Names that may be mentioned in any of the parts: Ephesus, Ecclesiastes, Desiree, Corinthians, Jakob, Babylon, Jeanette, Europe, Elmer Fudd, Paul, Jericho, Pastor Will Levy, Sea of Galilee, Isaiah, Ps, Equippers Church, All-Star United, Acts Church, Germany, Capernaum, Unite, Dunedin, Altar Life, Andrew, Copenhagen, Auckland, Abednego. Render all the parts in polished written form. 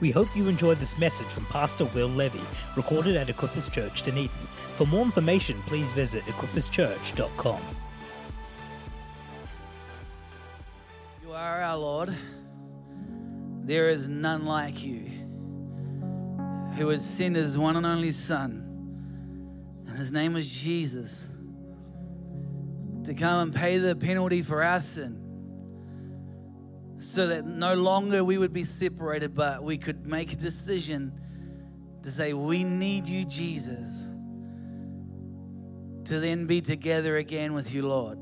We hope you enjoyed this message from Pastor Will Levy, recorded at Equippers Church, Dunedin. For more information, please visit equipperschurch.com. You are our Lord. There is none like you, who has sent his one and only Son, and his name was Jesus, to come and pay the penalty for our sin, so that no longer we would be separated, but we could make a decision to say, we need you, Jesus, to then be together again with you, Lord.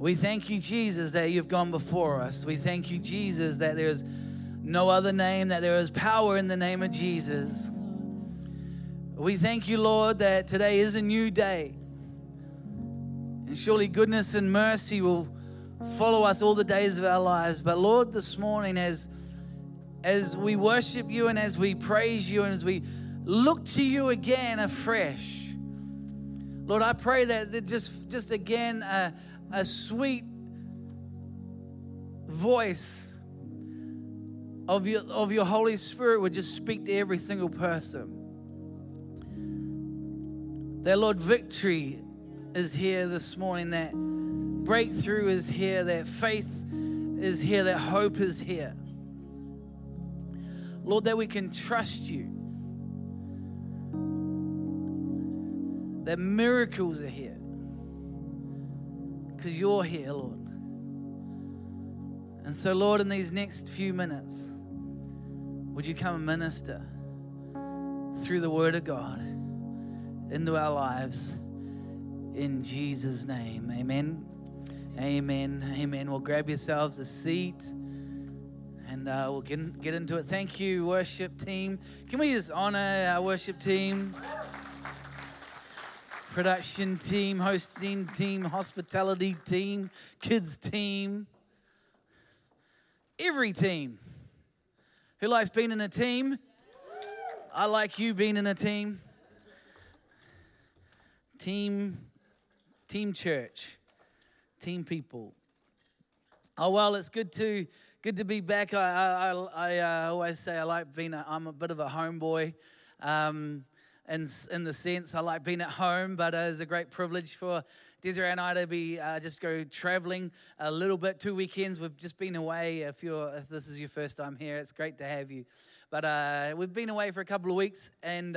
We thank you, Jesus, that you've gone before us. We thank you, Jesus, that there is no other name, that there is power in the name of Jesus. We thank you, Lord, that today is a new day, and surely goodness and mercy will follow us all the days of our lives. But Lord, this morning, as we worship you and as we praise you and as we look to you again afresh, Lord, I pray that just again a sweet voice of your Holy Spirit would just speak to every single person. That, Lord, victory is here this morning, that breakthrough is here, that faith is here, that hope is here. Lord, that we can trust you, that miracles are here, because you're here, Lord. And so, Lord, in these next few minutes, would you come and minister through the Word of God into our lives, in Jesus' name. Amen. Amen. Amen. Well, grab yourselves a seat and we'll get into it. Thank you, worship team. Can we just honor our worship team? Production team, hosting team, hospitality team, kids team. Every team. Who likes being in a team? I like you being in a team. Team church. Team people. Oh, well, it's good to be back. I always say I like being. I'm a bit of a homeboy, in the sense I like being at home. But it's a great privilege for Desiree and I to be just go traveling a little bit. 2 weekends we've just been away. If this is your first time here, it's great to have you. But we've been away for a couple of weeks, and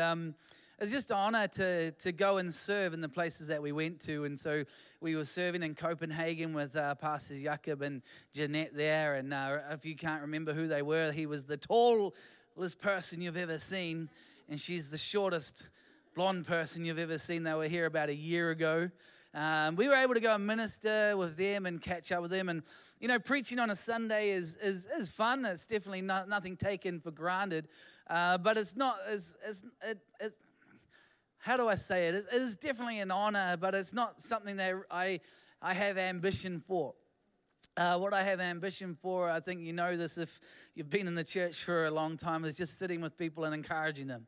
it's just an honor to go and serve in the places that we went to. And so we were serving in Copenhagen with Pastors Jakob and Jeanette there. And if you can't remember who they were, he was the tallest person you've ever seen, and she's the shortest blonde person you've ever seen. They were here about a year ago. We were able to go and minister with them and catch up with them. And, you know, preaching on a Sunday is fun. It's definitely nothing taken for granted. But it's not as... How do I say it? It is definitely an honor, but it's not something that I have ambition for. What I have ambition for, I think you know this if you've been in the church for a long time, is just sitting with people and encouraging them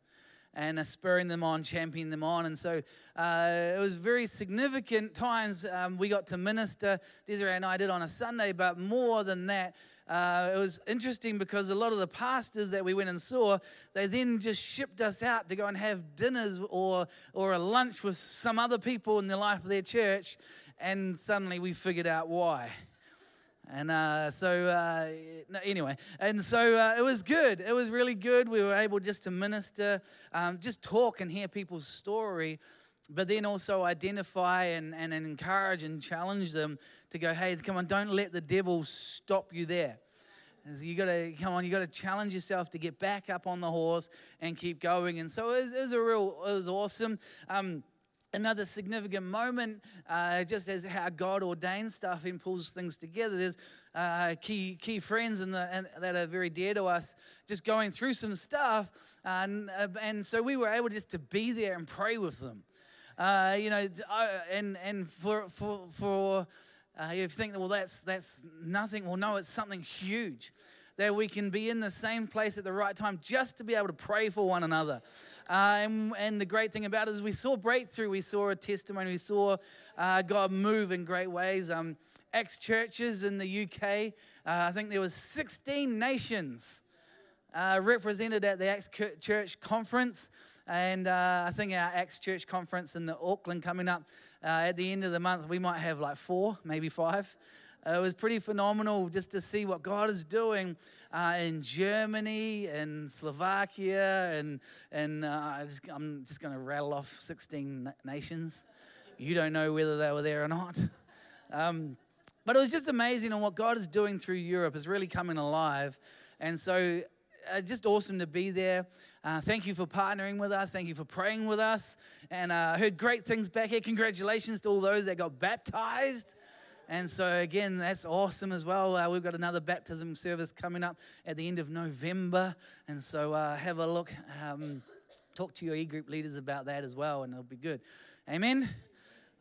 and spurring them on, championing them on. And so it was very significant times we got to minister. Desiree and I did on a Sunday, but more than that, it was interesting because a lot of the pastors that we went and saw, they then just shipped us out to go and have dinners or a lunch with some other people in the life of their church, and suddenly we figured out why. And it was good. It was really good. We were able just to minister, just talk and hear people's story, but then also identify and encourage and challenge them to go, hey, come on, don't let the devil stop you there. You got to challenge yourself to get back up on the horse and keep going. And so it was awesome. Another significant moment, just as how God ordains stuff and pulls things together. There's key friends that are very dear to us, just going through some stuff, and so we were able just to be there and pray with them. If you think, well, that's nothing. Well, no, it's something huge. that we can be in the same place at the right time just to be able to pray for one another. And the great thing about it is we saw breakthrough, we saw a testimony, we saw God move in great ways. Acts churches in the UK, I think there was 16 nations represented at the Acts Church conference. And I think our Acts Church conference in the Auckland coming up at the end of the month, we might have like 4, maybe 5. It was pretty phenomenal just to see what God is doing in Germany and Slovakia. I'm just going to rattle off 16 nations. You don't know whether they were there or not. But it was just amazing, and what God is doing through Europe is really coming alive. And so just awesome to be there. Thank you for partnering with us. Thank you for praying with us. And I heard great things back here. Congratulations to all those that got baptized. And so, again, that's awesome as well. We've got another baptism service coming up at the end of November. And so have a look. Talk to your e-group leaders about that as well, and it'll be good. Amen?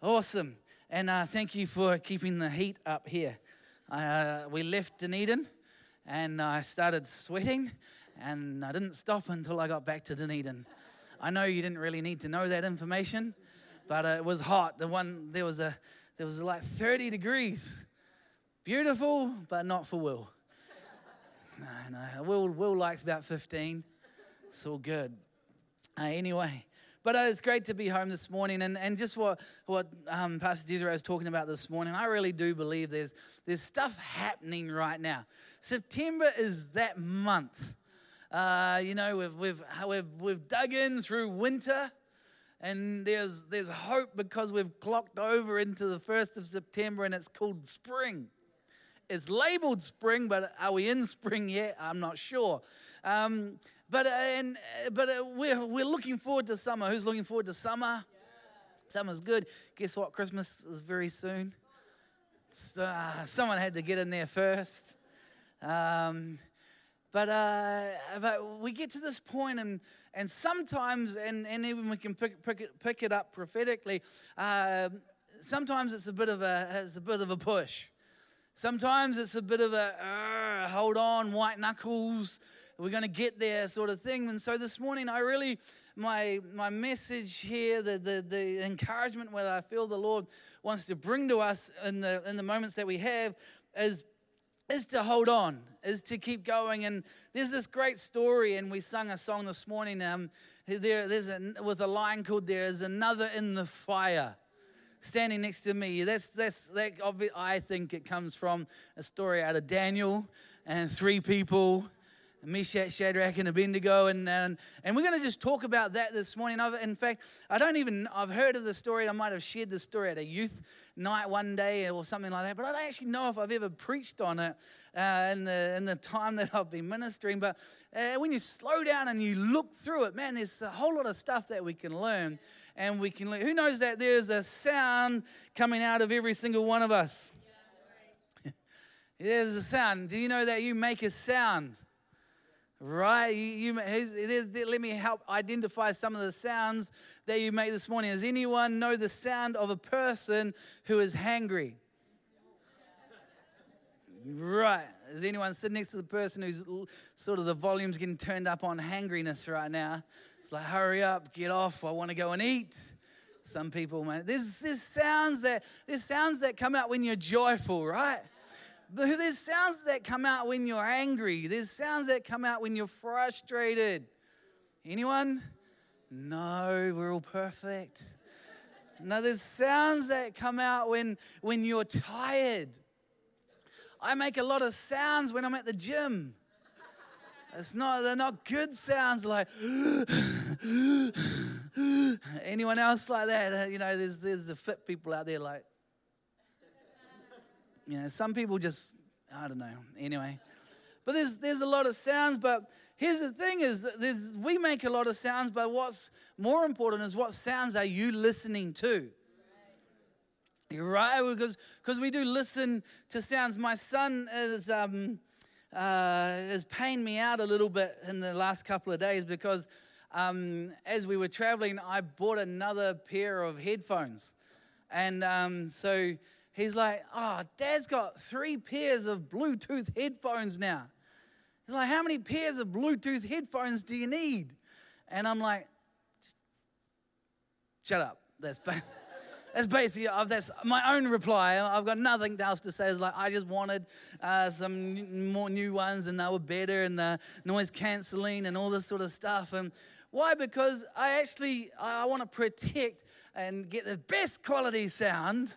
Awesome. And thank you for keeping the heat up here. We left Dunedin, and I started sweating. And I didn't stop until I got back to Dunedin. I know you didn't really need to know that information, but it was hot. There was like 30 degrees. Beautiful, but not for Will. No. Will likes about 15. It's all good. Anyway, but it's great to be home this morning. And just what Pastor Desiree was talking about this morning, I really do believe there's stuff happening right now. September is that month. We've dug in through winter, and there's hope because we've clocked over into the 1st of September, and it's called spring. It's labeled spring, but are we in spring yet? I'm not sure. We're looking forward to summer. Who's looking forward to summer? Yeah. Summer's good. Guess what? Christmas is very soon. Someone had to get in there first. But we get to this point, and sometimes, and even we can pick it up prophetically. Sometimes it's a bit of a push. Sometimes it's a bit of a hold on, white knuckles. We're going to get there, sort of thing. And so this morning, I really my message here, the encouragement that I feel the Lord wants to bring to us in the moments that we have is to hold on, is to keep going. And there's this great story, and we sung a song this morning with a line called "There Is Another in the Fire," standing next to me. That's I think it comes from a story out of Daniel and 3 people, Meshach, Shadrach, and Abednego, and we're going to just talk about that this morning. I've heard of the story, and I might have shared the story at a youth night one day or something like that, but I don't actually know if I've ever preached on it in the time that I've been ministering. But when you slow down and you look through it, man, there's a whole lot of stuff that we can learn, and we can learn. Who knows that there's a sound coming out of every single one of us? Yeah, right. There's a sound. Do you know that you make a sound? Right, let me help identify some of the sounds that you make this morning. Does anyone know the sound of a person who is hangry? Right, is anyone sitting next to the person who's sort of the volume's getting turned up on hangriness right now? It's like, hurry up, get off, I want to go and eat. Some people, man, there's sounds that come out when you're joyful, right? But there's sounds that come out when you're angry. There's sounds that come out when you're frustrated. Anyone? No, we're all perfect. No, there's sounds that come out when you're tired. I make a lot of sounds when I'm at the gym. They're not good sounds like... Anyone else like that? You know, there's the fit people out there like... You know, some people just, I don't know, anyway. But there's a lot of sounds, but here's the thing is, we make a lot of sounds, but what's more important is what sounds are you listening to? Right? Because we do listen to sounds. My son has pained me out a little bit in the last couple of days because as we were traveling, I bought another pair of headphones. And so... He's like, Dad's got 3 pairs of Bluetooth headphones now. He's like, how many pairs of Bluetooth headphones do you need? And I'm like, shut up. That's basically, that's my own reply. I've got nothing else to say. It's like, I just wanted some more new ones, and they were better, and the noise cancelling and all this sort of stuff. And why? Because I want to protect and get the best quality sound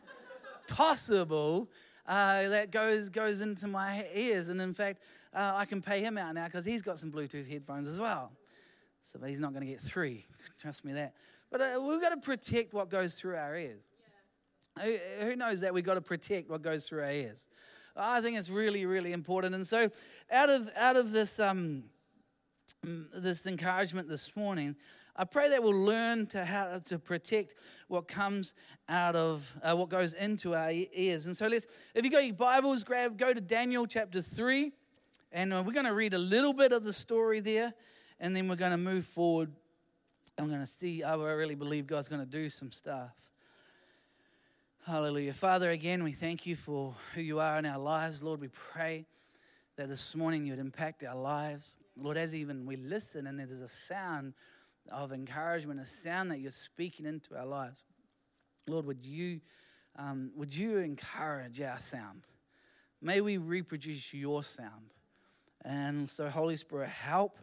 possible that goes into my ears. And in fact, I can pay him out now because he's got some Bluetooth headphones as well. So he's not going to get three. Trust me that. But we've got to protect what goes through our ears. Yeah. Who knows that we've got to protect what goes through our ears? I think it's really, really important. And so out of this this encouragement this morning, I pray that we'll learn how to protect what comes out of what goes into our ears. And so if you got your Bibles, go to Daniel chapter 3, and we're going to read a little bit of the story there, and then we're going to move forward. I'm going to see, I really believe God's going to do some stuff. Hallelujah. Father, again, we thank you for who you are in our lives. Lord, we pray that this morning you would impact our lives. Lord, as even we listen and there's a sound of encouragement, a sound that you're speaking into our lives. Lord, would you encourage our sound? May we reproduce your sound. And so, Holy Spirit, help.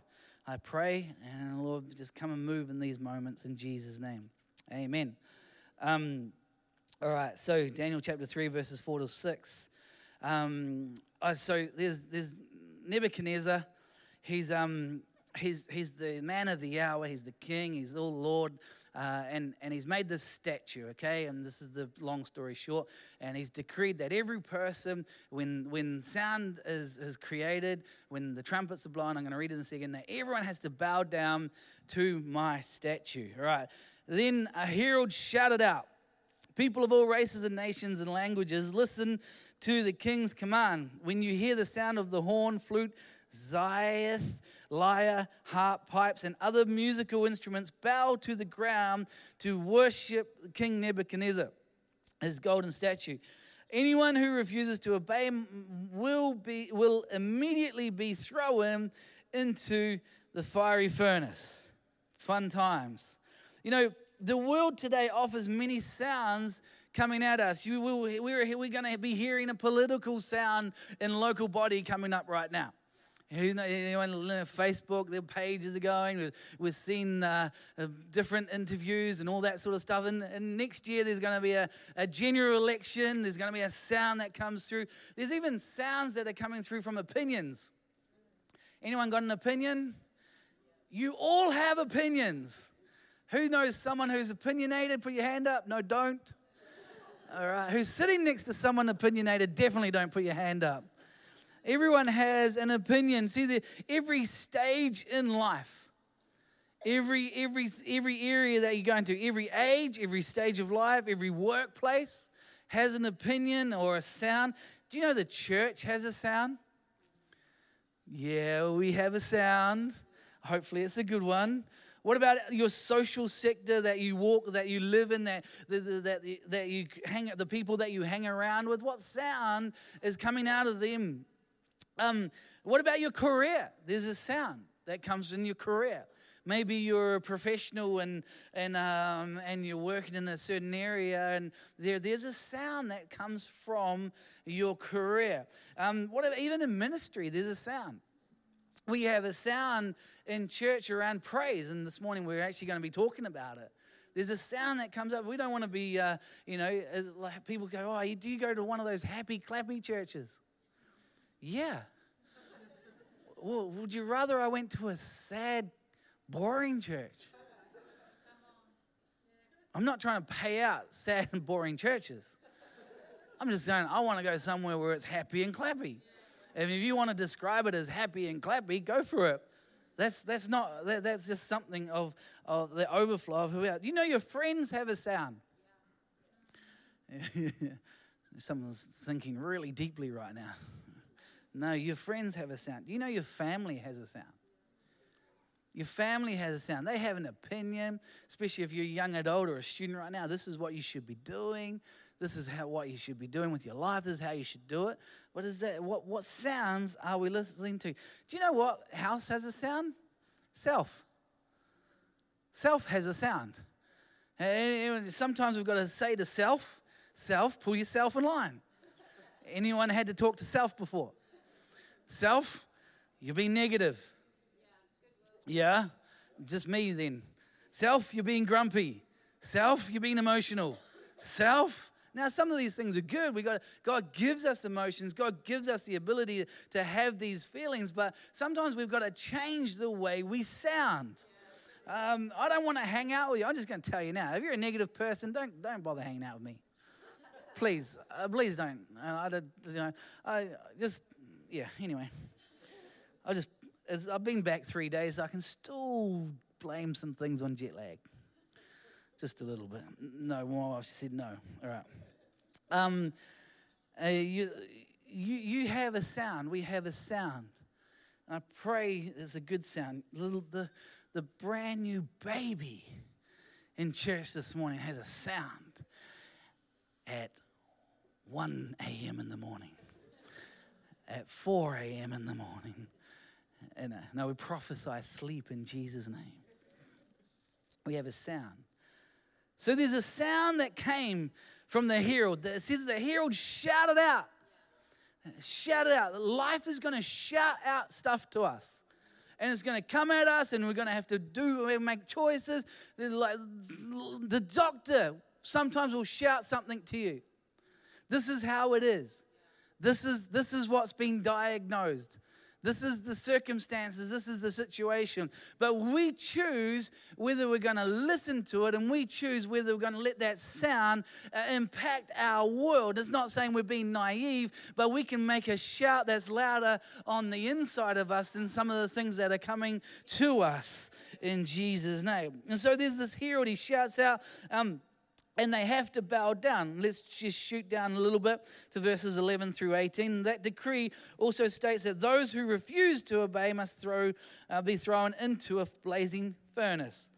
I pray, and Lord, just come and move in these moments in Jesus' name. Amen. All right, so Daniel chapter 3, verses 4 to 6. So there's Nebuchadnezzar. He's the man of the hour. He's the king. He's all Lord. And he's made this statue, okay? And this is the long story short. And he's decreed that every person, when sound is created, when the trumpets are blown, I'm going to read it in a second, that everyone has to bow down to my statue. All right. Then a herald shouted out, people of all races and nations and languages, listen to the king's command. When you hear the sound of the horn, flute, zither, lyre, harp, pipes, and other musical instruments, bow to the ground to worship King Nebuchadnezzar, his golden statue. Anyone who refuses to obey will immediately be thrown into the fiery furnace. Fun times. You know, the world today offers many sounds coming at us. We're going to be hearing a political sound in local body coming up right now. Who knows, anyone on Facebook, their pages are going. We've seen different interviews and all that sort of stuff. And next year there's going to be a general election. There's going to be a sound that comes through. There's even sounds that are coming through from opinions. Anyone got an opinion? You all have opinions. Who knows someone who's opinionated? Put your hand up. No, don't. All right. Who's sitting next to someone opinionated? Definitely don't put your hand up. Everyone has an opinion. See, every stage in life, every area that you go into, every age, every stage of life, every workplace has an opinion or a sound. Do you know the church has a sound? Yeah, we have a sound. Hopefully it's a good one. What about your social sector that you walk, that you live in, that you hang, the people that you hang around with? What sound is coming out of them? What about your career? There's a sound that comes in your career. Maybe you're a professional and you're working in a certain area, and there's a sound that comes from your career. What about even in ministry? There's a sound. We have a sound in church around praise, and this morning we're actually going to be talking about it. There's a sound that comes up. We don't want to be, like people go, oh, do you go to one of those happy, clappy churches? Yeah. Well, would you rather I went to a sad, boring church? I'm not trying to pay out sad and boring churches. I'm just saying I want to go somewhere where it's happy and clappy. And if you want to describe it as happy and clappy, go for it. That's just something of the overflow of who we are. You know, your friends have a sound. Yeah. Someone's thinking really deeply right now. No, your friends have a sound. You know, your family has a sound. Your family has a sound. They have an opinion, especially if you're a young adult or a student right now. This is what you should be doing. This is what you should be doing with your life. This is how you should do it. What is that? What sounds are we listening to? Do you know what house has a sound? Self. Self has a sound. And sometimes we've got to say to self, self, pull yourself in line. Anyone had to talk to self before? Self, you're being negative. Yeah, just me then. Self, you're being grumpy. Self, you're being emotional. Self. Now, some of these things are good. God gives us emotions. God gives us the ability to have these feelings. But sometimes we've got to change the way we sound. I don't want to hang out with you. I'm just going to tell you now. If you're a negative person, don't bother hanging out with me. Please, please don't. Anyway. I've been back 3 days. I can still blame some things on jet lag. Just a little bit. No, well, I've said no. All right. You have a sound. We have a sound. And I pray it's a good sound. The brand new baby in church this morning has a sound at 1 a.m. in the morning, at 4 a.m. in the morning. And now we prophesy sleep in Jesus' name. We have a sound. So there's a sound that came from the herald. It says the herald shouted out. Shouted out. Life is going to shout out stuff to us. And it's going to come at us and we're going to have to make choices. The doctor sometimes will shout something to you. This is how it is. This is what's being diagnosed. This is the circumstances. This is the situation. But we choose whether we're going to listen to it, and we choose whether we're going to let that sound impact our world. It's not saying we're being naive, but we can make a shout that's louder on the inside of us than some of the things that are coming to us in Jesus' name. And so there's this herald. He shouts out, and they have to bow down. Let's just shoot down a little bit to verses 11 through 18. That decree also states that those who refuse to obey must be thrown into a blazing furnace.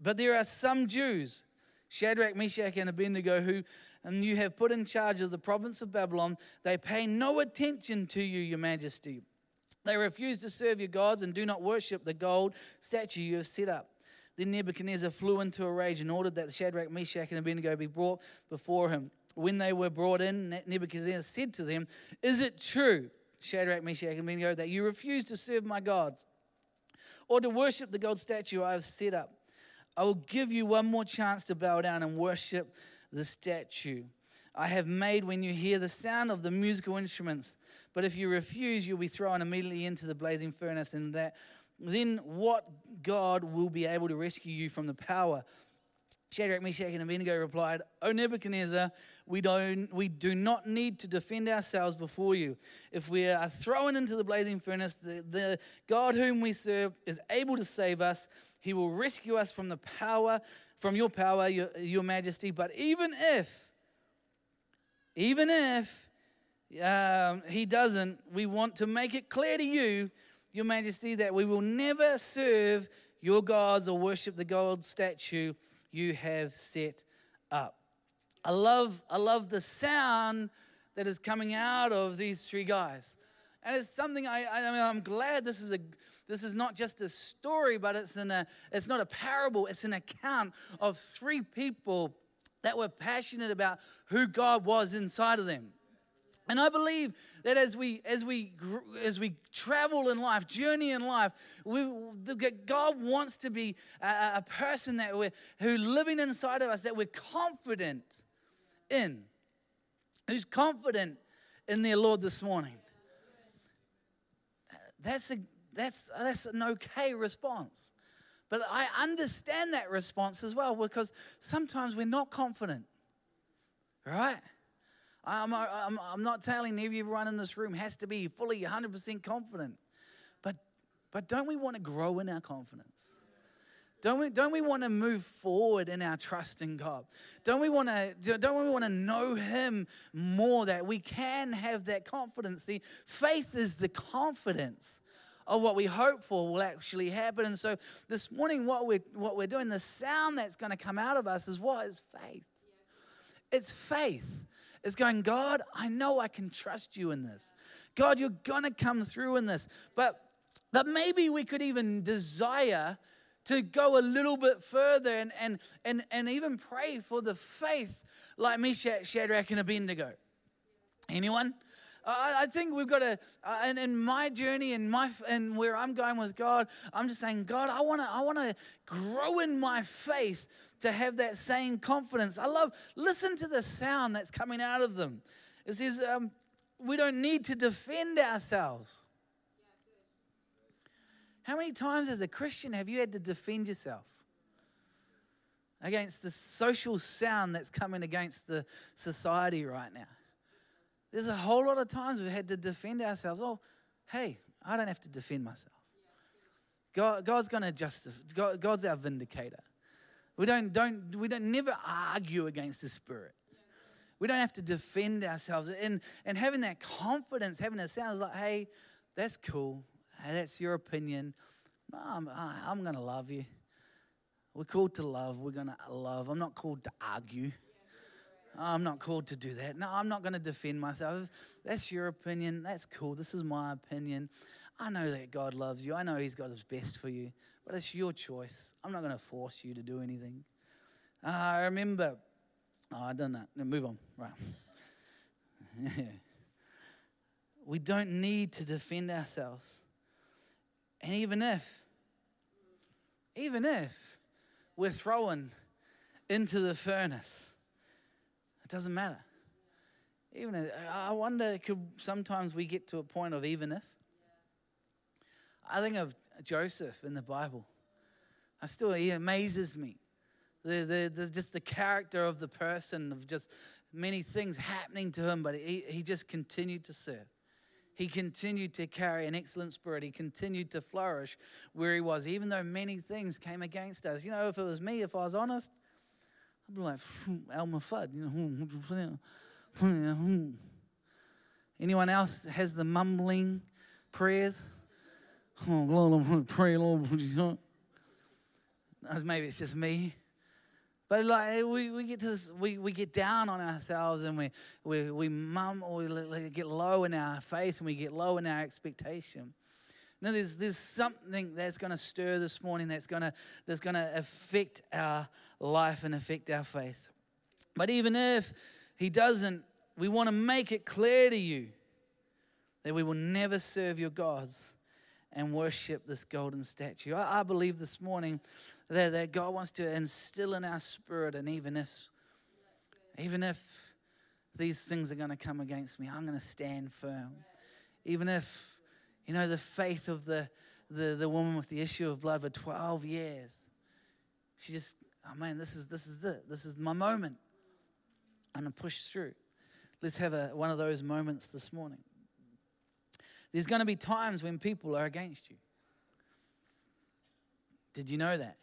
But there are some Jews, Shadrach, Meshach, and Abednego, who you have put in charge of the province of Babylon. They pay no attention to you, your majesty. They refuse to serve your gods and do not worship the gold statue you have set up. Then Nebuchadnezzar flew into a rage and ordered that Shadrach, Meshach, and Abednego be brought before him. When they were brought in, Nebuchadnezzar said to them, "Is it true, Shadrach, Meshach, and Abednego, that you refuse to serve my gods or to worship the gold statue I have set up? I will give you one more chance to bow down and worship the statue I have made when you hear the sound of the musical instruments. But if you refuse, you'll be thrown immediately into the blazing furnace, and that then what God will be able to rescue you from the power?" Shadrach, Meshach, and Abednego replied, "O Nebuchadnezzar, we do not need to defend ourselves before you. If we are thrown into the blazing furnace, the God whom we serve is able to save us. He will rescue us from your power, your majesty. But even if he doesn't, we want to make it clear to you, your majesty, that we will never serve your gods or worship the gold statue you have set up." I love the sound that is coming out of these three guys. And it's something I'm glad this is not just a story, but it's not a parable, it's an account of three people that were passionate about who God was inside of them. And I believe that as we travel in life, journey in life, God wants to be a person that who living inside of us that we're confident in, who's confident in their Lord this morning. That's an okay response, but I understand that response as well, because sometimes we're not confident, right? I'm not telling everyone in this room has to be fully 100% confident, but don't we want to grow in our confidence? Don't we want to move forward in our trust in God? Don't we want to know Him more, that we can have that confidence? See, faith is the confidence of what we hope for will actually happen. And so this morning, what we're doing, the sound that's going to come out of us is what? It's faith. It's faith. It's going, God, I know I can trust you in this. God, you're going to come through in this. But maybe we could even desire to go a little bit further and even pray for the faith like Meshach, Shadrach, and Abednego. Anyone? I think we've got to, and in my journey and where I'm going with God, I'm just saying, God, I want to grow in my faith to have that same confidence. Listen to the sound that's coming out of them. It says, we don't need to defend ourselves. How many times as a Christian have you had to defend yourself against the social sound that's coming against the society right now? There's a whole lot of times we've had to defend ourselves. Oh, hey, I don't have to defend myself. God's going to justify. God's our vindicator. We don't never argue against the Spirit. We don't have to defend ourselves. And having that confidence, having a sound is like, hey, that's cool. Hey, that's your opinion. No, I'm going to love you. We're called to love. We're going to love. I'm not called to argue. I'm not called to do that. No, I'm not going to defend myself. That's your opinion. That's cool. This is my opinion. I know that God loves you. I know He's got His best for you. But it's your choice. I'm not going to force you to do anything. I remember. Oh, I done that. No, move on. Right. Yeah. We don't need to defend ourselves. And even if we're thrown into the furnace, it doesn't matter. Even if, I wonder, could sometimes we get to a point of even if? I think of Joseph in the Bible. He amazes me. Just the character of the person, of just many things happening to him, but he just continued to serve. He continued to carry an excellent spirit. He continued to flourish where he was, even though many things came against us. You know, if it was me, if I was honest, I'd be like, Elmer Fudd. You know, anyone else has the mumbling prayers? Oh, Lord, I want to pray, Lord. Maybe it's just me. But like we get to this, we get down on ourselves and we get low in our faith and we get low in our expectation. Now there's something that's going to stir this morning that's going to affect our life and affect our faith. But even if He doesn't, we want to make it clear to you that we will never serve your gods and worship this golden statue. I believe this morning that God wants to instill in our spirit, and even if these things are going to come against me, I'm going to stand firm. Even if, you know, the faith of the woman with the issue of blood for 12 years, she just, oh man, this is it. This is my moment. I'm going to push through. Let's have one of those moments this morning. There's going to be times when people are against you. Did you know that?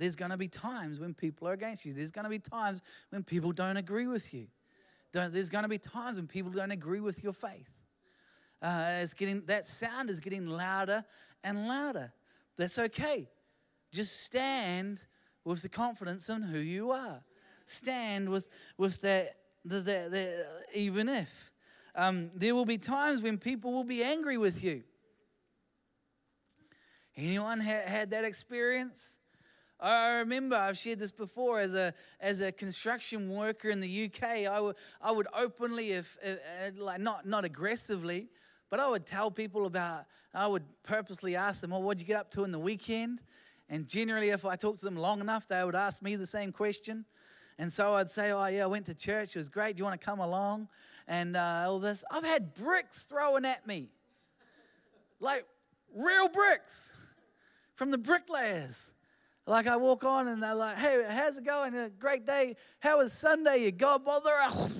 There's going to be times when people are against you. There's going to be times when people don't agree with you. There's going to be times when people don't agree with your faith. That sound is getting louder and louder. That's okay. Just stand with the confidence in who you are. Stand with that even if. There will be times when people will be angry with you. Anyone had that experience? I remember, I've shared this before, as a construction worker in the UK, I would openly, not aggressively, but I would tell people I would purposely ask them, well, what'd you get up to in the weekend? And generally, if I talked to them long enough, they would ask me the same question. And so I'd say, oh yeah, I went to church, it was great, do you want to come along? And all this. I've had bricks thrown at me. Like, real bricks from the bricklayers. Like I walk on and they're like, hey, how's it going? A great day. How was Sunday, you God botherer?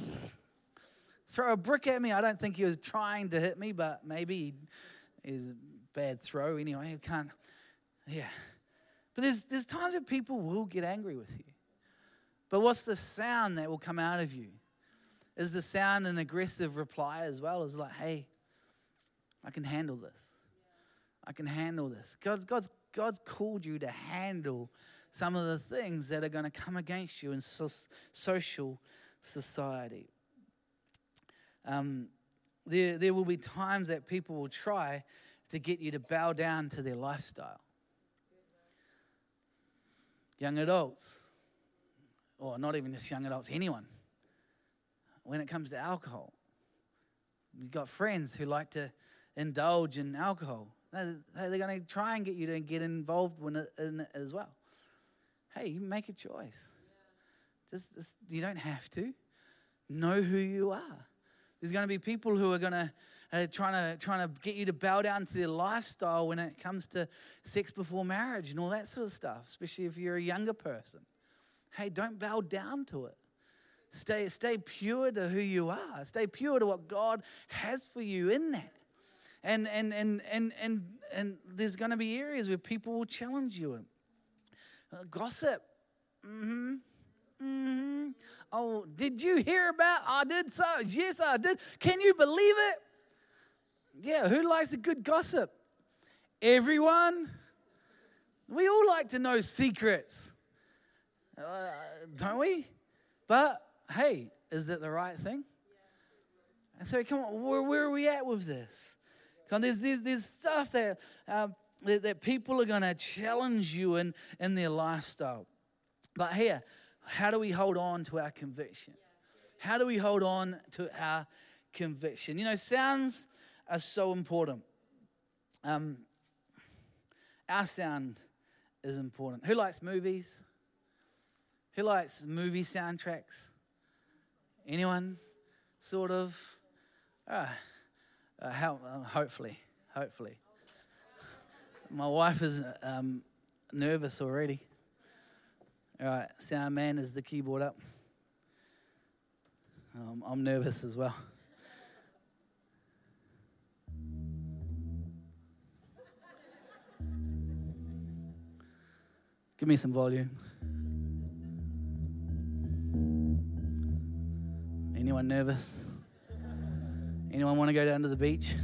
Throw a brick at me. I don't think he was trying to hit me, but maybe he's a bad throw anyway. You can't, yeah. But there's times that people will get angry with you. But what's the sound that will come out of you? Is the sound an aggressive reply as well? It's like, hey, I can handle this. I can handle this. God's called you to handle some of the things that are going to come against you in social society. There will be times that people will try to get you to bow down to their lifestyle. Young adults, or not even just young adults, anyone. When it comes to alcohol, you've got friends who like to indulge in alcohol. They're going to try and get you to get involved in it as well. Hey, you make a choice. Just you don't have to. Know who you are. There's going to be people who are going to trying to get you to bow down to their lifestyle when it comes to sex before marriage and all that sort of stuff, especially if you're a younger person. Hey, don't bow down to it. Stay pure to who you are. Stay pure to what God has for you in that. And there's going to be areas where people will challenge you. Gossip. Mm-hmm. Mm-hmm. Oh, did you hear about? I did so. Yes, I did. Can you believe it? Yeah, who likes a good gossip? Everyone. We all like to know secrets, don't we? But hey, is it the right thing? And so come on, where are we at with this? Come on, there's stuff that people are going to challenge you in their lifestyle. But here, how do we hold on to our conviction? How do we hold on to our conviction? You know, sounds are so important. Our sound is important. Who likes movies? Who likes movie soundtracks? Anyone? Sort of? Hopefully. My wife is nervous already. All right, sound man is the keyboard up. I'm nervous as well. Give me some volume. Anyone nervous? Anyone want to go down to the beach?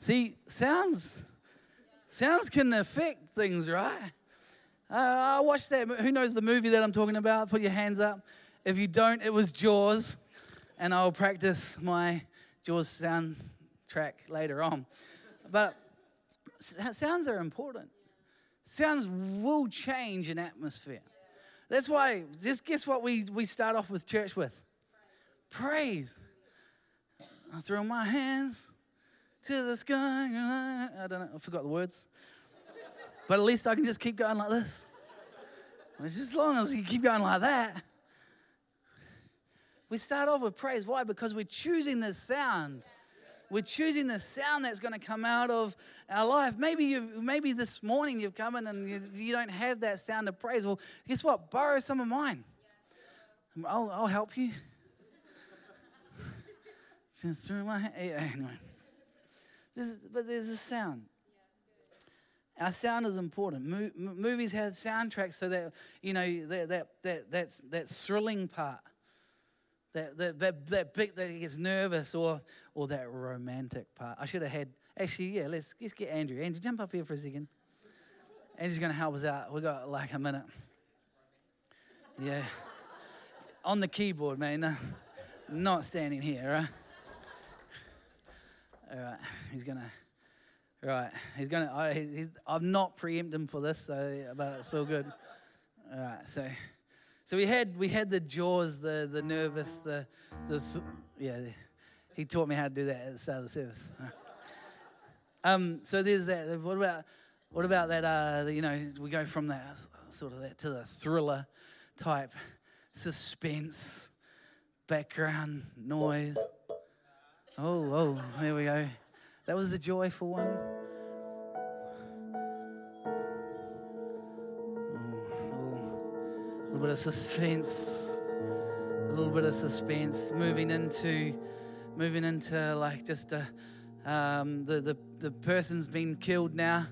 See, sounds can affect things, right? I watched that. Who knows the movie that I'm talking about? Put your hands up. If you don't, it was Jaws. And I'll practice my Jaws soundtrack later on. But sounds are important. Sounds will change an atmosphere. That's why, just guess what we start off with church with? Praise. I throw my hands to the sky. I don't know, I forgot the words. But at least I can just keep going like this. As long as you keep going like that. We start off with praise. Why? Because we're choosing this sound. We're choosing the sound that's going to come out of our life. Maybe this morning you've come in and you don't have that sound of praise. Well, guess what? Borrow some of mine. I'll help you. Just through my hand. Anyway. But there's a sound. Our sound is important. Movies have soundtracks so that, you know, that thrilling part. That bit that gets nervous or that romantic part. I should have had, actually, yeah, let's get Andrew. Andrew, jump up here for a second. Andrew's going to help us out. We got like a minute. Yeah. On the keyboard, man. No, not standing here, right? All right, I'm not preempting him for this, so, but it's all good. All right, so we had the Jaws, the nervous, yeah. He taught me how to do that at the start of the service. So there's that. What about that? You know, we go from that sort of that to the thriller type, suspense, background noise. Oh, there we go. That was the joyful one. A little bit of suspense. Moving into like just the person's been killed now,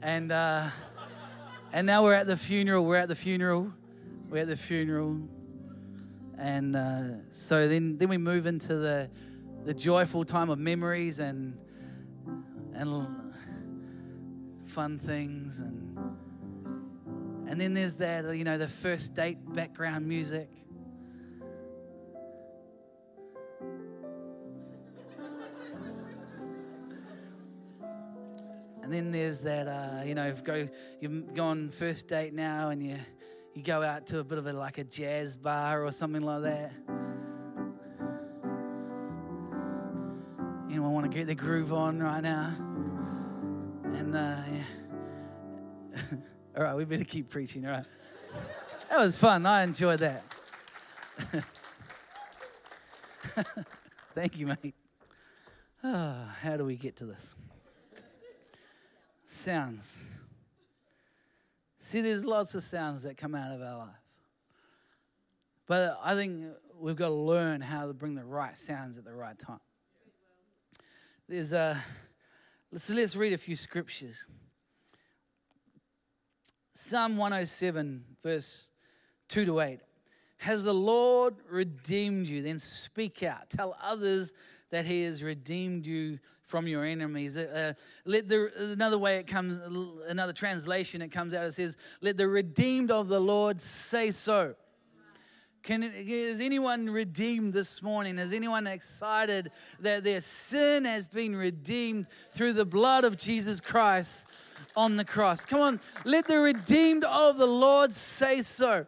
and now we're at the funeral. And so then we move into the joyful time of memories and fun things, and then there's that, you know, the first date background music. And then there's that, you know, you've gone first date now, and you go out to a bit of a jazz bar or something like that. Anyone want to get their groove on right now? And yeah. All right, we better keep preaching. All right, that was fun. I enjoyed that. Thank you, mate. Oh, how do we get to this? Sounds. See, there's lots of sounds that come out of our life. But I think we've got to learn how to bring the right sounds at the right time. So let's read a few scriptures. Psalm 107, verse 2-8. Has the Lord redeemed you? Then speak out. Tell others that he has redeemed you from your enemies. Another way it comes, another translation it comes out, it says, let the redeemed of the Lord say so. Is anyone redeemed this morning? Is anyone excited that their sin has been redeemed through the blood of Jesus Christ on the cross? Come on, let the redeemed of the Lord say so.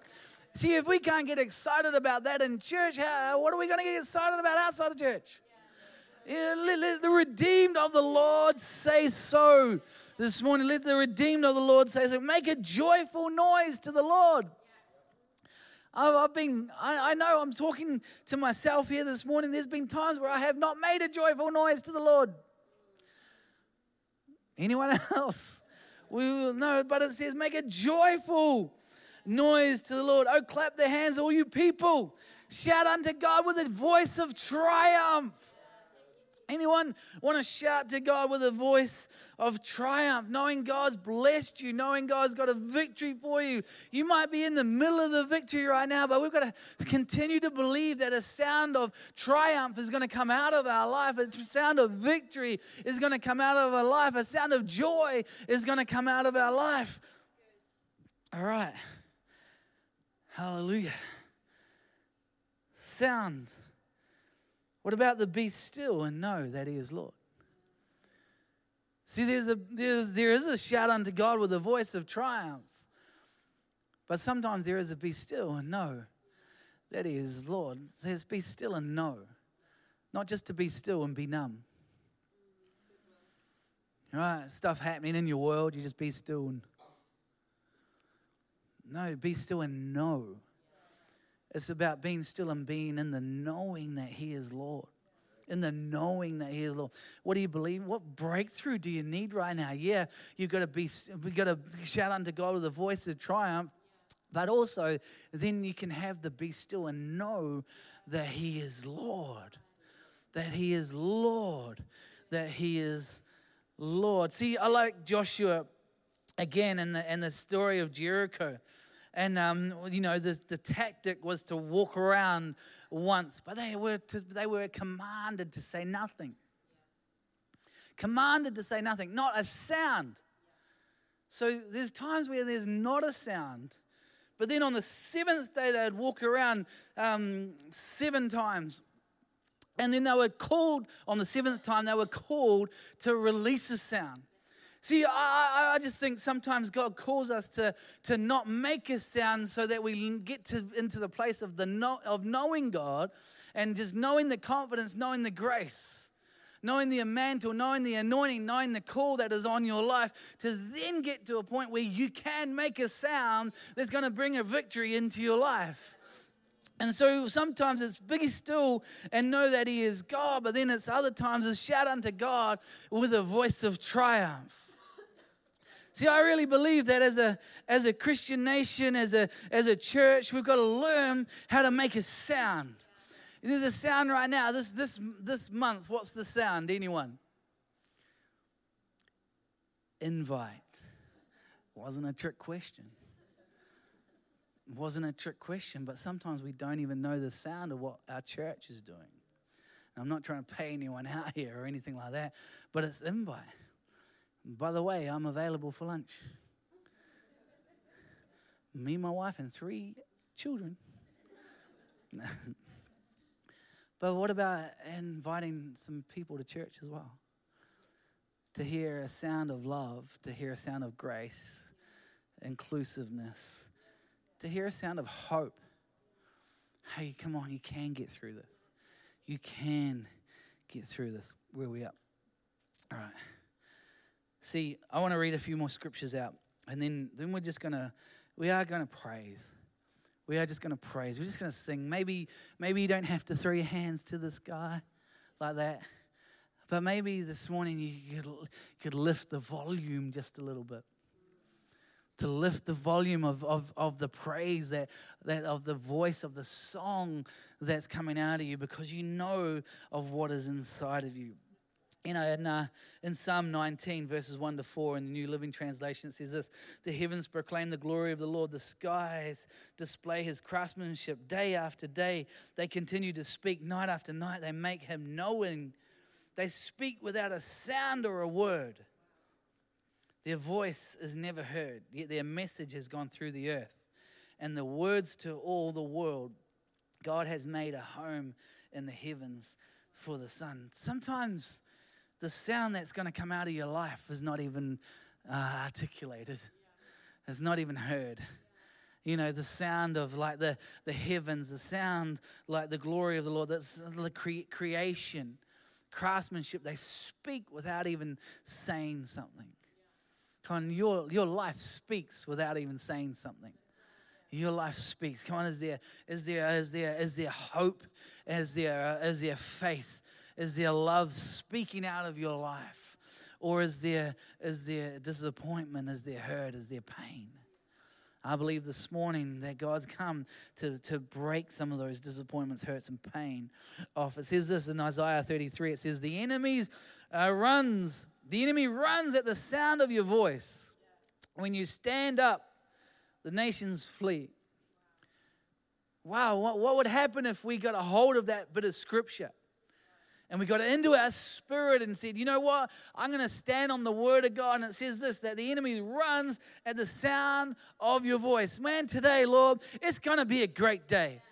See, if we can't get excited about that in church, what are we going to get excited about outside of church? Let the redeemed of the Lord say so this morning. Let the redeemed of the Lord say so. Make a joyful noise to the Lord. I know I'm talking to myself here this morning. There's been times where I have not made a joyful noise to the Lord. Anyone else? We will know, but it says make a joyful noise to the Lord. Oh, clap their hands, all you people. Shout unto God with a voice of triumph. Anyone want to shout to God with a voice of triumph, knowing God's blessed you, knowing God's got a victory for you? You might be in the middle of the victory right now, but we've got to continue to believe that a sound of triumph is going to come out of our life. A sound of victory is going to come out of our life. A sound of joy is going to come out of our life. All right. Hallelujah. Sound. What about the be still and know that he is Lord? See, there is a shout unto God with a voice of triumph. But sometimes there is a be still and know that he is Lord. It says be still and know. Not just to be still and be numb. All right, stuff happening in your world, you just be still and no, be still and know. It's about being still and being in the knowing that he is Lord. In the knowing that he is Lord. What do you believe? What breakthrough do you need right now? Yeah, we've got to shout unto God with a voice of triumph, but also then you can have the be still and know that he is Lord. That he is Lord. That he is Lord. See, I like Joshua again in the story of Jericho. And, you know, the tactic was to walk around once, but they were commanded to say nothing. Commanded to say nothing, not a sound. So there's times where there's not a sound, but then on the seventh day they'd walk around 7 times. And then they were called to release a sound. See, I just think sometimes God calls us to not make a sound so that we get into the place of knowing God and just knowing the confidence, knowing the grace, knowing the mantle, knowing the anointing, knowing the call that is on your life to then get to a point where you can make a sound that's going to bring a victory into your life. And so sometimes it's be still and know that he is God, but then it's other times it's shout unto God with a voice of triumph. See, I really believe that as a Christian nation, as a church, we've got to learn how to make a sound. There's a sound right now. This month, what's the sound? Anyone? Invite. Wasn't a trick question. wasn't a trick question, but sometimes we don't even know the sound of what our church is doing. And I'm not trying to pay anyone out here or anything like that, but it's invite. By the way, I'm available for lunch. Me, my wife, and 3 children. But what about inviting some people to church as well? To hear a sound of love, to hear a sound of grace, inclusiveness, to hear a sound of hope. Hey, come on, you can get through this. You can get through this. Where are we up? All right. See, I want to read a few more scriptures out, and then we are going to praise. We are just going to praise. We're just going to sing. Maybe you don't have to throw your hands to the sky like that. But maybe this morning you could lift the volume just a little bit. To lift the volume of the praise, that of the voice of the song that's coming out of you, because you know of what is inside of you. You know, in Psalm 19, verses 1-4, in the New Living Translation, it says this: "The heavens proclaim the glory of the Lord. The skies display his craftsmanship. Day after day, they continue to speak. Night after night, they make him knowing. They speak without a sound or a word. Their voice is never heard, yet their message has gone through the earth, and the words to all the world. God has made a home in the heavens for the sun." Sometimes the sound that's going to come out of your life is not even articulated. It's not even heard. You know, the sound of like the heavens, the sound like the glory of the Lord, that's the creation, craftsmanship. They speak without even saying something. Come on, your life speaks without even saying something. Your life speaks. Come on, is there hope? Is there faith? Is there love speaking out of your life? Or is there disappointment? Is there hurt? Is there pain? I believe this morning that God's come to break some of those disappointments, hurts, and pain off. It says this in Isaiah 33. It says, The enemy runs at the sound of your voice. When you stand up, the nations flee. Wow, what would happen if we got a hold of that bit of scripture? And we got into our spirit and said, you know what? I'm going to stand on the word of God. And it says this, that the enemy runs at the sound of your voice. Man, today, Lord, it's going to be a great day.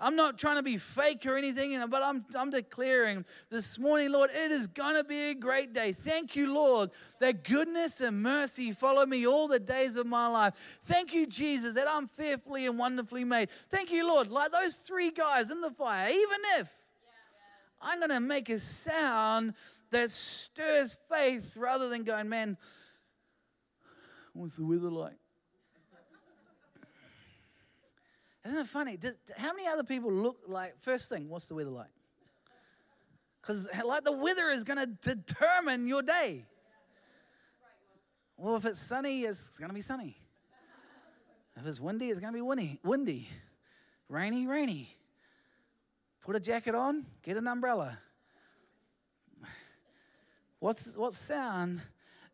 I'm not trying to be fake or anything, but I'm declaring this morning, Lord, it is going to be a great day. Thank you, Lord, that goodness and mercy follow me all the days of my life. Thank you, Jesus, that I'm fearfully and wonderfully made. Thank you, Lord, like those 3 guys in the fire, even if I'm going to make a sound that stirs faith rather than going, man, what's the weather like? Isn't it funny? How many other people look like, first thing, what's the weather like? Because like the weather is going to determine your day. Well, if it's sunny, it's going to be sunny. If it's windy, it's going to be windy. Rainy. Put a jacket on, get an umbrella. What sound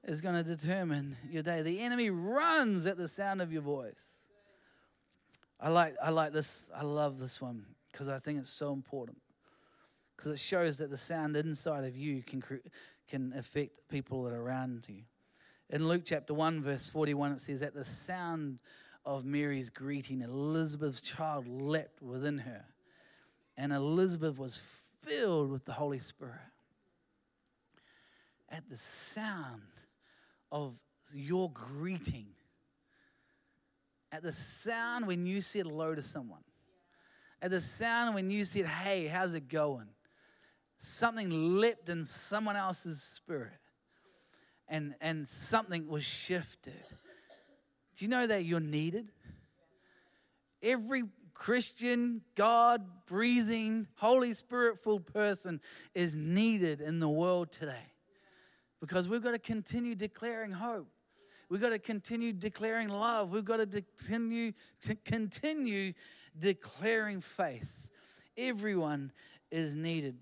is going to determine your day? The enemy runs at the sound of your voice. I like this. I love this one because I think it's so important, because it shows that the sound inside of you can affect people that are around you. In Luke chapter 1, verse 41, it says, "At the sound of Mary's greeting, Elizabeth's child leapt within her. And Elizabeth was filled with the Holy Spirit." At the sound of your greeting, at the sound when you said hello to someone, at the sound when you said, hey, how's it going? Something leapt in someone else's spirit, and something was shifted. Do you know that you're needed? Every Christian, God-breathing, Holy Spirit-filled person is needed in the world today, because we've got to continue declaring hope. We've got to continue declaring love. We've got to continue declaring faith. Everyone is needed.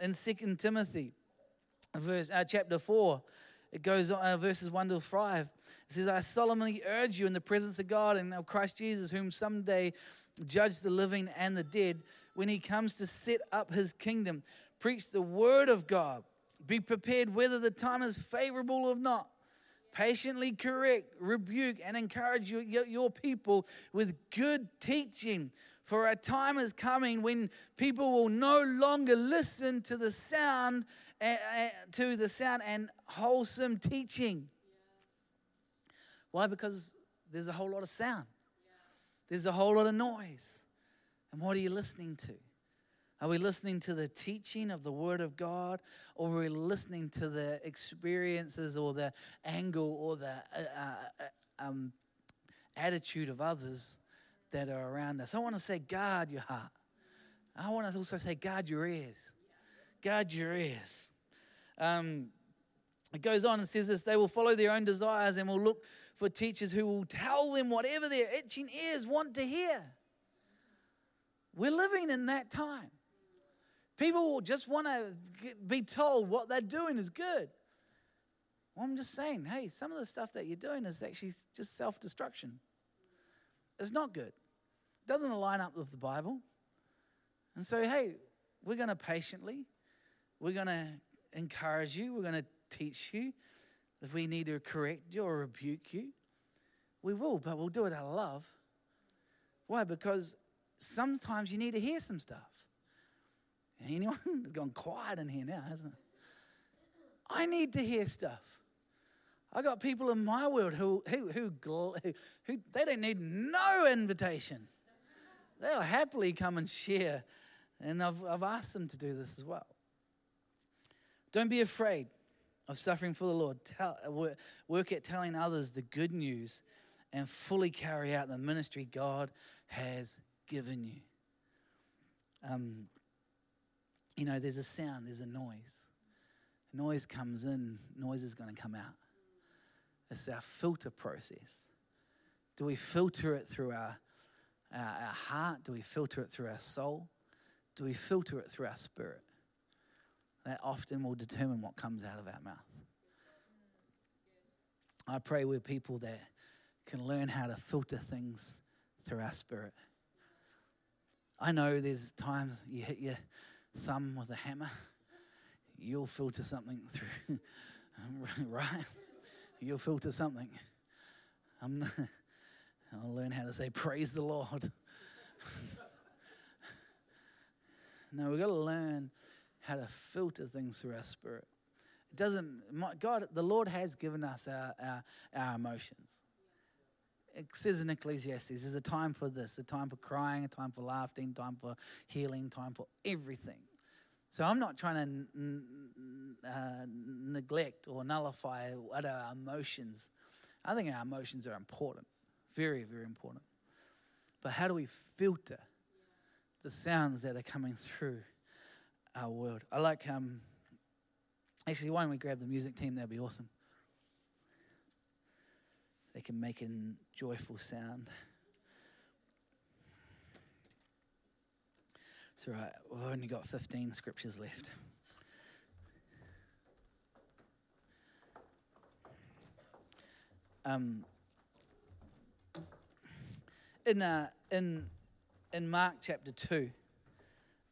In 2 Timothy, chapter 4, It goes on, verses 1-5. It says, I solemnly urge you in the presence of God and of Christ Jesus, whom someday judge the living and the dead, when he comes to set up his kingdom. Preach the word of God. Be prepared whether the time is favorable or not. Patiently correct, rebuke, and encourage your people with good teaching. For a time is coming when people will no longer listen to the sound and wholesome teaching. Yeah. Why? Because there's a whole lot of sound. Yeah. There's a whole lot of noise. And what are you listening to? Are we listening to the teaching of the Word of God, or are we listening to the experiences or the angle or the attitude of others that are around us? I want to say, guard your heart. I want to also say, guard your ears. Guard your ears. It goes on and says this, they will follow their own desires and will look for teachers who will tell them whatever their itching ears want to hear. We're living in that time. People will just want to be told what they're doing is good. Well, I'm just saying, hey, some of the stuff that you're doing is actually just self-destruction. It's not good. It doesn't line up with the Bible. And so, hey, we're going to patiently, we're going to encourage you, we're going to teach you. If we need to correct you or rebuke you, we will, but we'll do it out of love. Why? Because sometimes you need to hear some stuff. Anyone? It's gone quiet in here now, hasn't it? I need to hear stuff. I got people in my world who they don't need no invitation. They'll happily come and share, and I've asked them to do this as well. Don't be afraid of suffering for the Lord. Work at telling others the good news and fully carry out the ministry God has given you. You know, there's a sound, there's a noise. Noise comes in, noise is going to come out. It's our filter process. Do we filter it through our heart? Do we filter it through our soul? Do we filter it through our spirit? That often will determine what comes out of our mouth. I pray we're people that can learn how to filter things through our spirit. I know there's times you hit your thumb with a hammer, you'll filter something through, right? You'll filter something. I'll learn how to say, praise the Lord. No, we've got to learn how to filter things through our spirit. It doesn't, the Lord has given us our emotions. It says in Ecclesiastes, there's a time for this, a time for crying, a time for laughing, a time for healing, a time for everything. So I'm not trying to neglect or nullify what our emotions. I think our emotions are important, very, very important. But how do we filter the sounds that are coming through our world? I like, actually, why don't we grab the music team? That'd be awesome. They can make a joyful sound. It's all right. We've only got 15 scriptures left. In Mark chapter 2,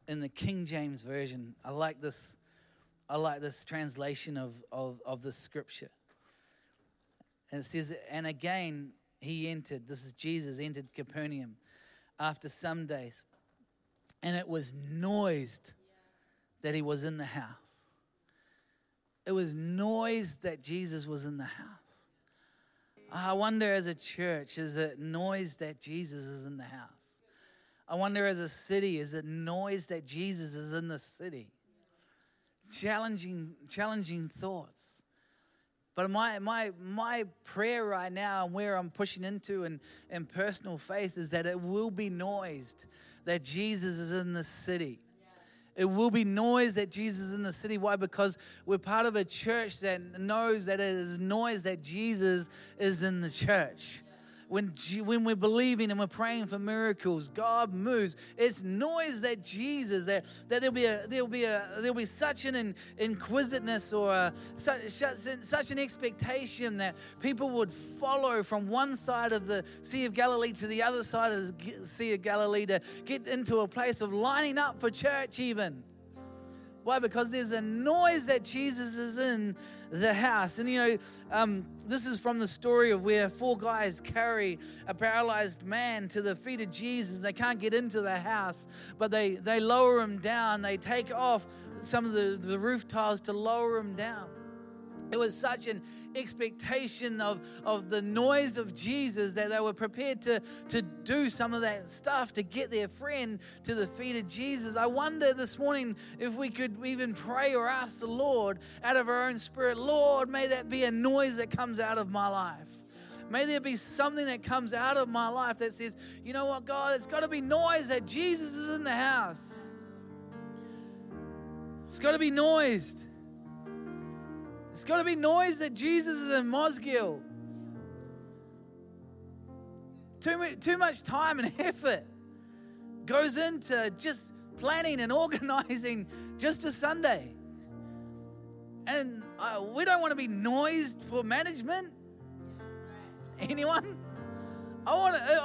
in the King James Version, I like this translation of this scripture. And it says, and again he entered, this is Jesus, entered Capernaum after some days. And it was noised that he was in the house. It was noised that Jesus was in the house. I wonder as a church, is it noised that Jesus is in the house? I wonder as a city, is it noised that Jesus is in the city? Challenging thoughts. But my prayer right now and where I'm pushing into in personal faith is that it will be noised that Jesus is in the city. It will be noise that Jesus is in the city. Why? Because we're part of a church that knows that it is noise that Jesus is in the church. when we're believing and we're praying for miracles, God moves. It's noise that Jesus, that there'll be such an inquisitiveness or such an expectation that people would follow from one side of the Sea of Galilee to the other side of the Sea of Galilee to get into a place of lining up for church even. Why? Because there's a noise that Jesus is in the house. And, this is from the story of where four guys carry a paralyzed man to the feet of Jesus. They can't get into the house, but they lower him down. They take off some of the roof tiles to lower him down. It was such an expectation of the noise of Jesus that they were prepared to do some of that stuff to get their friend to the feet of Jesus. I wonder this morning if we could even pray or ask the Lord out of our own spirit, Lord, may that be a noise that comes out of my life. May there be something that comes out of my life that says, you know what, God, it's got to be noise that Jesus is in the house. It's got to be noised. It's got to be noise that Jesus is in Mosgiel. Too much time and effort goes into just planning and organizing just a Sunday. And we don't want to be noised for management. Anyone? I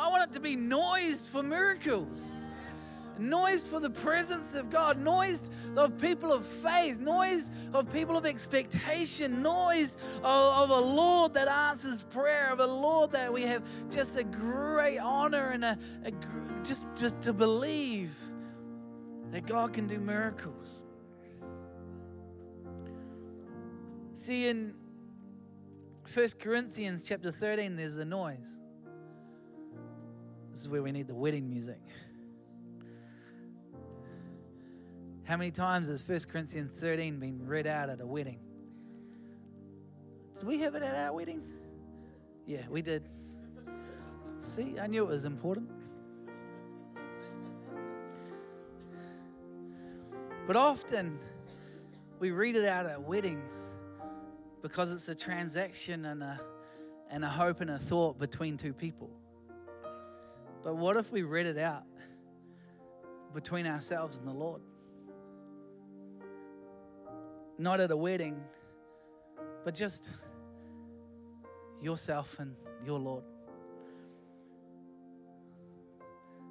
want it to be noised for miracles. Noise for the presence of God, noise of people of faith, noise of people of expectation, noise of a Lord that answers prayer, of a Lord that we have just a great honor and just to believe that God can do miracles. See, in 1 Corinthians chapter 13, there's a noise. This is where we need the wedding music. How many times has 1 Corinthians 13 been read out at a wedding? Did we have it at our wedding? Yeah, we did. See, I knew it was important. But often we read it out at weddings because it's a transaction and a hope and a thought between two people. But what if we read it out between ourselves and the Lord? Not at a wedding, but just yourself and your Lord.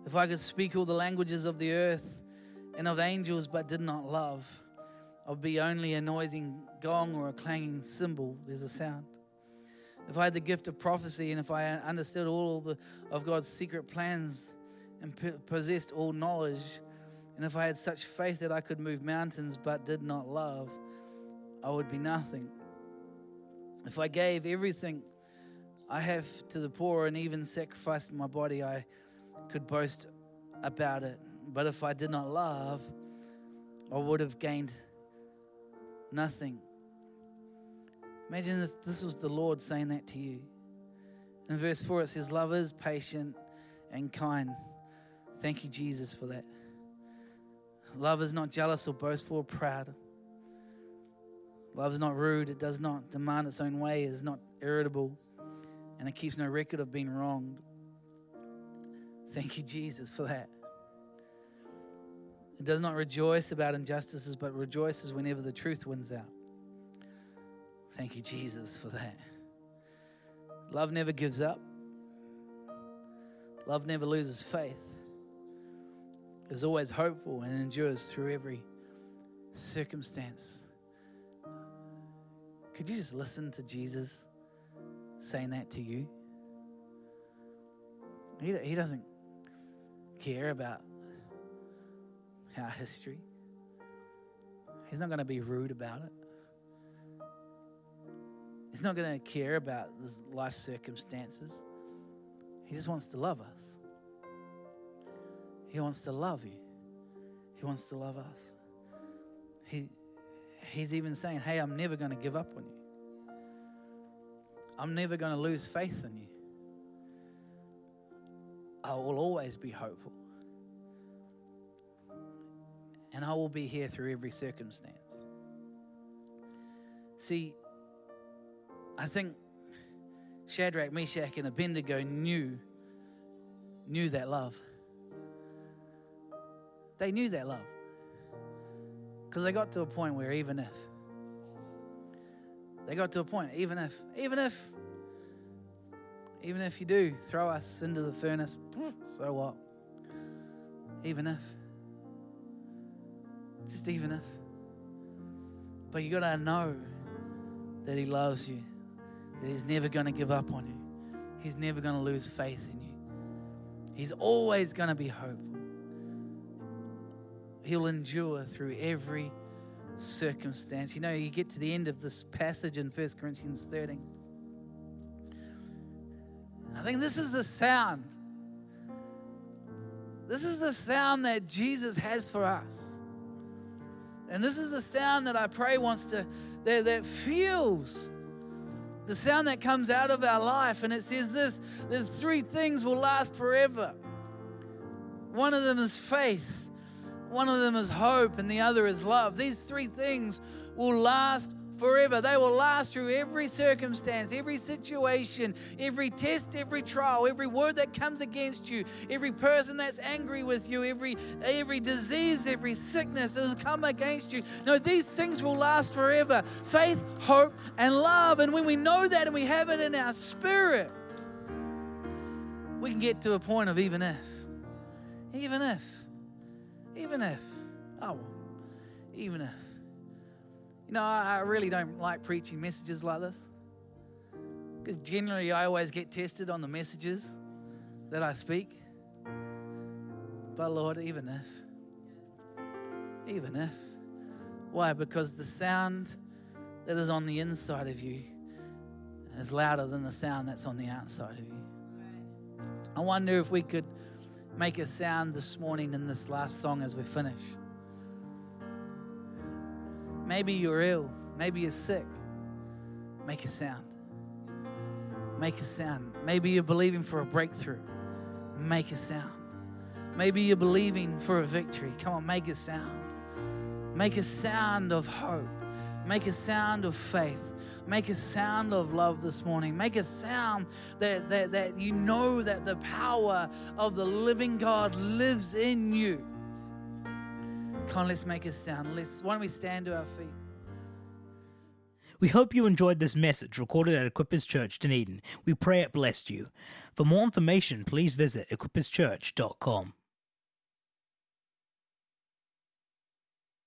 If I could speak all the languages of the earth and of angels but did not love, I would be only a noising gong or a clanging cymbal. There's a sound. If I had the gift of prophecy and if I understood all of God's secret plans and possessed all knowledge, and if I had such faith that I could move mountains but did not love, I would be nothing. If I gave everything I have to the poor and even sacrificed my body, I could boast about it. But if I did not love, I would have gained nothing. Imagine if this was the Lord saying that to you. In verse 4 it says, love is patient and kind. Thank you, Jesus, for that. Love is not jealous or boastful or proud. Love is not rude. It does not demand its own way. It is not irritable. And it keeps no record of being wronged. Thank you, Jesus, for that. It does not rejoice about injustices, but rejoices whenever the truth wins out. Thank you, Jesus, for that. Love never gives up. Love never loses faith. It is always hopeful and endures through every circumstance. Could you just listen to Jesus saying that to you? He doesn't care about our history. He's not going to be rude about it. He's not going to care about this life circumstances. He just wants to love us. He wants to love you. He wants to love us. He's even saying, hey, I'm never going to give up on you. I'm never going to lose faith in you. I will always be hopeful. And I will be here through every circumstance. See, I think Shadrach, Meshach, and Abednego knew that love. They knew that love. Because they got to a point where even if you do throw us into the furnace, so what? Even if. But you gotta know that He loves you, that He's never gonna give up on you. He's never gonna lose faith in you. He's always gonna be hope. He'll endure through every circumstance. You know, you get to the end of this passage in 1 Corinthians 13. I think this is the sound. This is the sound that Jesus has for us. And this is the sound that I pray wants to, that fuels the sound that comes out of our life. And it says this, there's three things will last forever. One of them is faith. One of them is hope, and the other is love. These three things will last forever. They will last through every circumstance, every situation, every test, every trial, every word that comes against you, every person that's angry with you, every disease, every sickness that will come against you. No, these things will last forever. Faith, hope, and love. And when we know that and we have it in our spirit, we can get to a point of even if. You know, I really don't like preaching messages like this, because generally I always get tested on the messages that I speak. But Lord, even if. Why? Because the sound that is on the inside of you is louder than the sound that's on the outside of you. I wonder if we could make a sound this morning in this last song as we finish. Maybe you're ill. Maybe you're sick. Make a sound. Make a sound. Maybe you're believing for a breakthrough. Make a sound. Maybe you're believing for a victory. Come on, make a sound. Make a sound of hope. Make a sound of faith. Make a sound of love this morning. Make a sound that you know that the power of the living God lives in you. Come on, let's make a sound. Why don't we stand to our feet? We hope you enjoyed this message recorded at Equippers Church, Dunedin. We pray it blessed you. For more information, please visit equipperschurch.com.